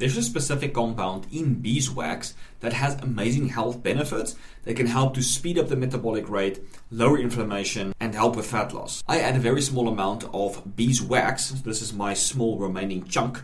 There's a specific compound in beeswax that has amazing health benefits that can help to speed up the metabolic rate, lower inflammation, and help with fat loss. I add a very small amount of beeswax. This is my small remaining chunk,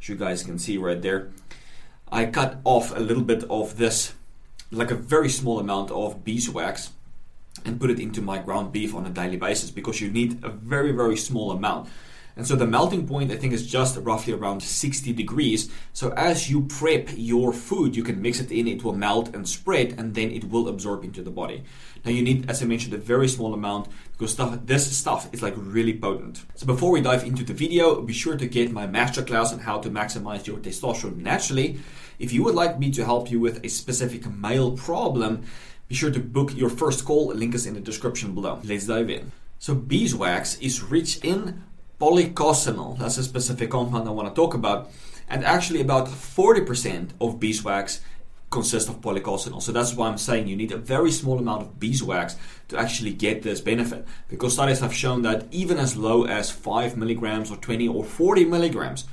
as you guys can see right there. I cut off a little bit of this, like a very small amount of beeswax, and put it into my ground beef on a daily basis because you need a very, very small amount. And so the melting point, I think, is just roughly around 60 degrees. So as you prep your food, you can mix it in, it will melt and spread, and then it will absorb into the body. Now you need, as I mentioned, a very small amount because this stuff is like really potent. So before we dive into the video, be sure to get my masterclass on how to maximize your testosterone naturally. If you would like me to help you with a specific male problem, be sure to book your first call. Link is in the description below. Let's dive in. So beeswax is rich in policosanol. That's a specific compound I want to talk about. And actually about 40% of beeswax consists of policosanol. So that's why I'm saying you need a very small amount of beeswax to actually get this benefit. Because studies have shown that even as low as 5 milligrams or 20 or 40 milligrams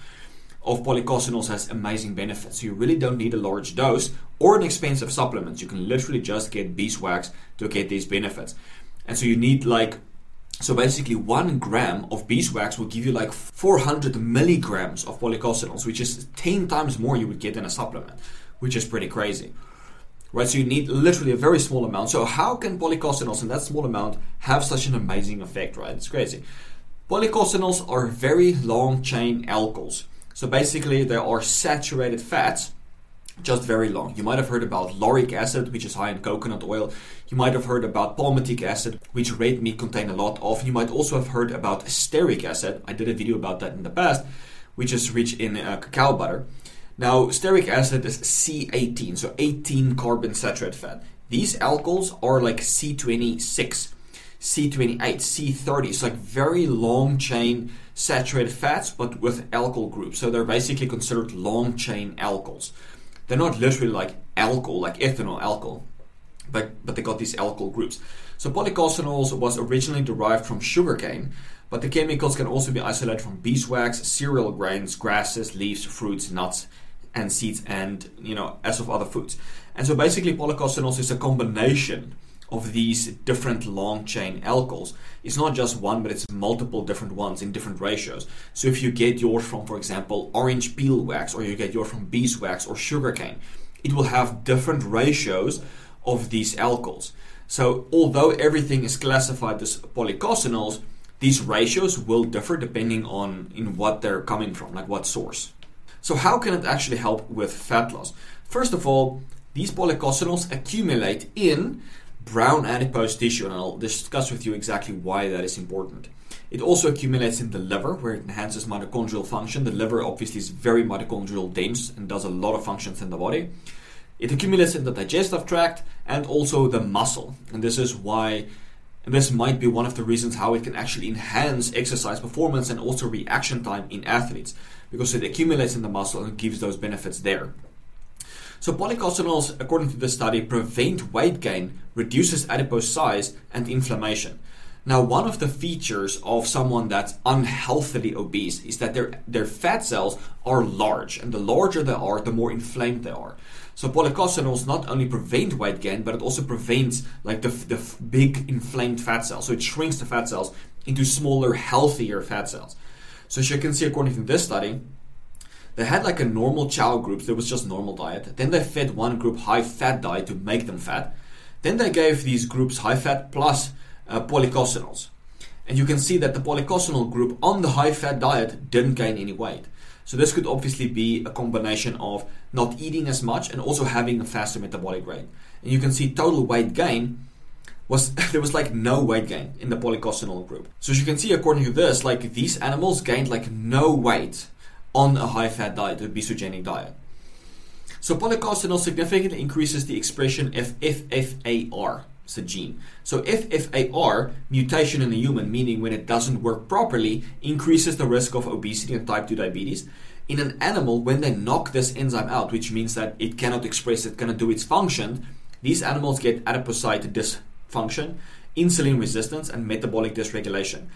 of policosanol has amazing benefits. So you really don't need a large dose or an expensive supplement. You can literally just get beeswax to get these benefits. And so you need basically 1 gram of beeswax will give you 400 milligrams of policosanol, which is 10 times more you would get in a supplement, which is pretty crazy, right? So you need literally a very small amount. So how can policosanol in that small amount have such an amazing effect, right? It's crazy. Policosanol are very long chain alcohols. So basically they are saturated fats, just very long. You might have heard about lauric acid, which is high in coconut oil. You might have heard about palmitic acid, which red meat contains a lot of. You might also have heard about stearic acid. I did a video about that in the past, which is rich in cacao butter. Now, stearic acid is C18, so 18 carbon saturated fat. These alcohols are like C26, C28, C30. It's like very long chain saturated fats, but with alcohol groups. So they're basically considered long chain alcohols. They're not literally like alcohol, like ethanol alcohol, but they got these alcohol groups. So policosanol was originally derived from sugarcane, but the chemicals can also be isolated from beeswax, cereal grains, grasses, leaves, fruits, nuts, and seeds, and as of other foods. And so basically policosanol is a combination of these different long chain alcohols. It's not just one, but it's multiple different ones in different ratios. So if you get yours from, for example, orange peel wax, or you get yours from beeswax or sugarcane, it will have different ratios of these alcohols. So although everything is classified as polycosanols, these ratios will differ depending on in what they're coming from, like what source. So how can it actually help with fat loss? First of all, these polycosanols accumulate in brown adipose tissue, and I'll discuss with you exactly why that is important. It also accumulates in the liver, where it enhances mitochondrial function. The liver obviously is very mitochondrial dense and does a lot of functions in the body. It accumulates in the digestive tract and also the muscle, and this is why, and this might be one of the reasons how it can actually enhance exercise performance and also reaction time in athletes, because it accumulates in the muscle and gives those benefits there. So polycosanols, according to this study, prevent weight gain, reduces adipose size, and inflammation. Now, one of the features of someone that's unhealthily obese is that their fat cells are large, and the larger they are, the more inflamed they are. So polycosanols not only prevent weight gain, but it also prevents the big inflamed fat cells. So it shrinks the fat cells into smaller, healthier fat cells. So as you can see, according to this study, they had a normal chow group that was just normal diet. Then they fed one group high-fat diet to make them fat. Then they gave these groups high-fat plus polycosanols. And you can see that the policosanol group on the high-fat diet didn't gain any weight. So this could obviously be a combination of not eating as much and also having a faster metabolic rate. And you can see total weight gain there was no weight gain in the policosanol group. So as you can see, according to this, these animals gained no weight on a high-fat diet, a besogenic diet. So policosanol significantly increases the expression of FFAR, it's a gene. So FFAR, mutation in a human, meaning when it doesn't work properly, increases the risk of obesity and type 2 diabetes. In an animal, when they knock this enzyme out, which means that it cannot express, it cannot do its function, these animals get adipocyte dysfunction, insulin resistance, and metabolic dysregulation.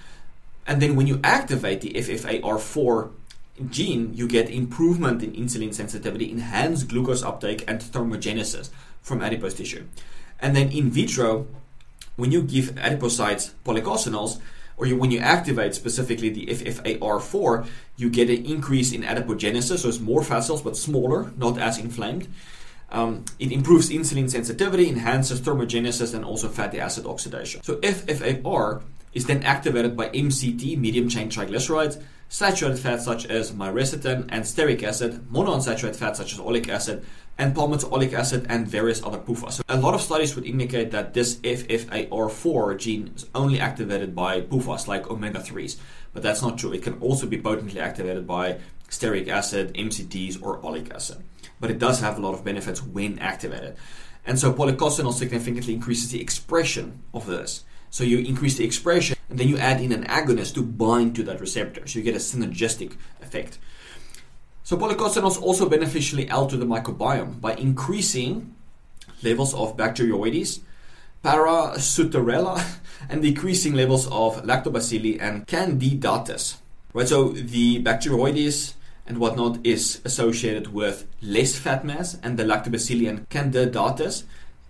And then when you activate the FFAR4 gene, you get improvement in insulin sensitivity, enhanced glucose uptake, and thermogenesis from adipose tissue. And then in vitro, when you give adipocytes polycosanols, or when you activate specifically the FFAR4, you get an increase in adipogenesis, so it's more fat cells but smaller, not as inflamed. It improves insulin sensitivity, enhances thermogenesis, and also fatty acid oxidation. So FFAR is then activated by MCT, medium-chain triglycerides, saturated fats such as myristate and stearic acid, monounsaturated fats such as oleic acid, and palmitoic acid, and various other PUFAs. So a lot of studies would indicate that this FFAR4 gene is only activated by PUFAs like omega-3s, but that's not true. It can also be potently activated by stearic acid, MCTs, or oleic acid. But it does have a lot of benefits when activated. And so policosanol significantly increases the expression of this. So you increase the expression, and then you add in an agonist to bind to that receptor. So you get a synergistic effect. So polycosanols also beneficially alter the microbiome by increasing levels of Bacteroides, Parasutterella, and decreasing levels of Lactobacilli and Candidatus. Right, so the Bacteroides and whatnot is associated with less fat mass, and the Lactobacilli and Candidatus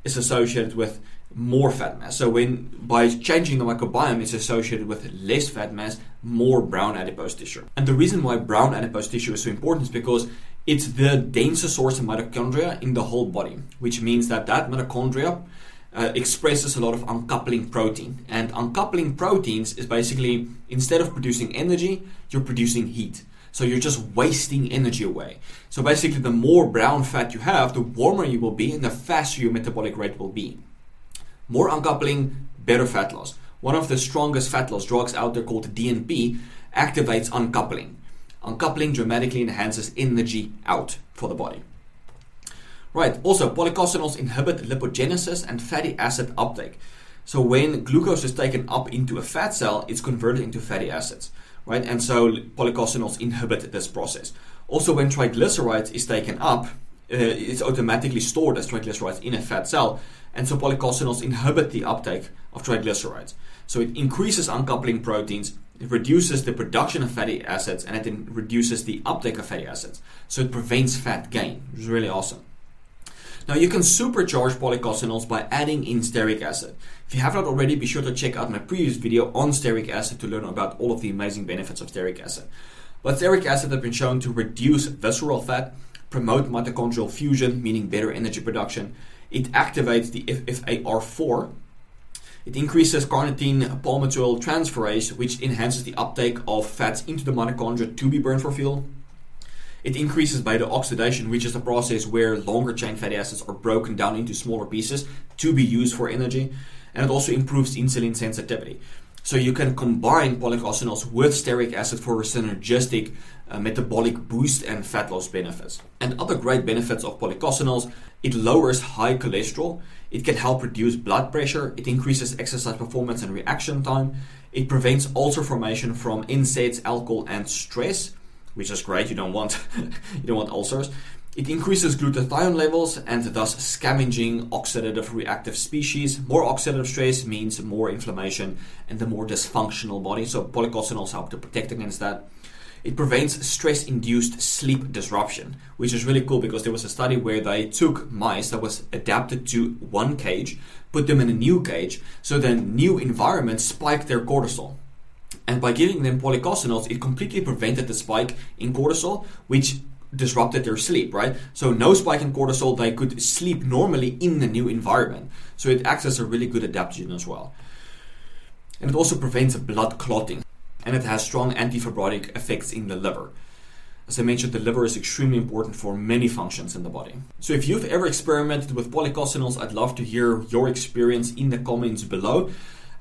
is associated with more fat mass. So when by changing the microbiome, it's associated with less fat mass, more brown adipose tissue. And the reason why brown adipose tissue is so important is because it's the densest source of mitochondria in the whole body, which means that mitochondria expresses a lot of uncoupling protein. And uncoupling proteins is basically, instead of producing energy, you're producing heat. So you're just wasting energy away. So basically, the more brown fat you have, the warmer you will be and the faster your metabolic rate will be. More uncoupling, better fat loss. One of the strongest fat loss drugs out there called DNP activates uncoupling. Uncoupling dramatically enhances energy out for the body. Right, also polycosanols inhibit lipogenesis and fatty acid uptake. So when glucose is taken up into a fat cell, it's converted into fatty acids. Right, and so polycosanols inhibit this process. Also when triglycerides is taken up, it's automatically stored as triglycerides in a fat cell, and so polycosanols inhibit the uptake of triglycerides. So it increases uncoupling proteins, it reduces the production of fatty acids, and it reduces the uptake of fatty acids. So it prevents fat gain, which is really awesome. Now you can supercharge polycosanols by adding in stearic acid. If you have not already, be sure to check out my previous video on stearic acid to learn about all of the amazing benefits of stearic acid. But stearic acid has been shown to reduce visceral fat, promote mitochondrial fusion, meaning better energy production. It activates the FFAR4. It increases carnitine palmitoyltransferase, which enhances the uptake of fats into the mitochondria to be burned for fuel. It increases beta oxidation, which is the process where longer chain fatty acids are broken down into smaller pieces to be used for energy. And it also improves insulin sensitivity. So you can combine polycosanols with stearic acid for a synergistic metabolic boost and fat loss benefits. And other great benefits of polycosanols, it lowers high cholesterol, it can help reduce blood pressure, it increases exercise performance and reaction time, it prevents ulcer formation from NSAIDs, alcohol, and stress, which is great, you don't want ulcers. It increases glutathione levels and thus scavenging oxidative reactive species. More oxidative stress means more inflammation and a more dysfunctional body, so polycosanols help to protect against that. It prevents stress-induced sleep disruption, which is really cool because there was a study where they took mice that was adapted to one cage, put them in a new cage, so the new environment spiked their cortisol. And by giving them polycosanols, it completely prevented the spike in cortisol, which disrupted their sleep, right? So no spike in cortisol, they could sleep normally in the new environment. So it acts as a really good adaptogen as well. And it also prevents blood clotting. And it has strong antifibrotic effects in the liver. As I mentioned, the liver is extremely important for many functions in the body. So if you've ever experimented with polycosanols, I'd love to hear your experience in the comments below.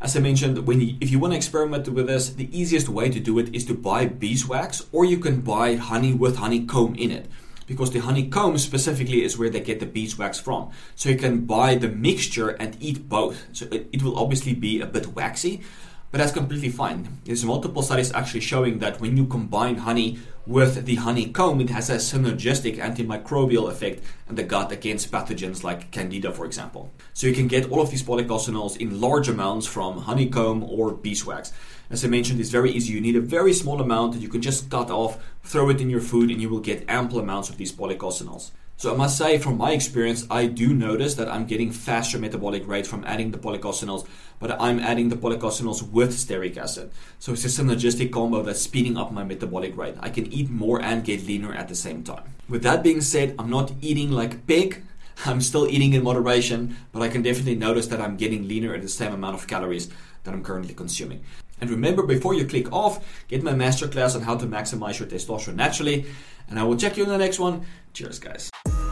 As I mentioned, if you want to experiment with this, the easiest way to do it is to buy beeswax, or you can buy honey with honeycomb in it, because the honeycomb specifically is where they get the beeswax from. So you can buy the mixture and eat both. So it will obviously be a bit waxy, But that's completely fine. There's multiple studies actually showing that when you combine honey with the honeycomb, it has a synergistic antimicrobial effect in the gut against pathogens like Candida, for example. So you can get all of these polycosanols in large amounts from honeycomb or beeswax. As I mentioned, it's very easy. You need a very small amount that you can just cut off, throw it in your food, and you will get ample amounts of these polycosanols. So I must say, from my experience, I do notice that I'm getting faster metabolic rates from adding the polycosanols, but I'm adding the polycosanols with stearic acid. So it's a synergistic combo that's speeding up my metabolic rate. I can eat more and get leaner at the same time. With that being said, I'm not eating like pig. I'm still eating in moderation, but I can definitely notice that I'm getting leaner at the same amount of calories that I'm currently consuming. And remember, before you click off, get my masterclass on how to maximize your testosterone naturally. And I will check you in the next one. Cheers, guys.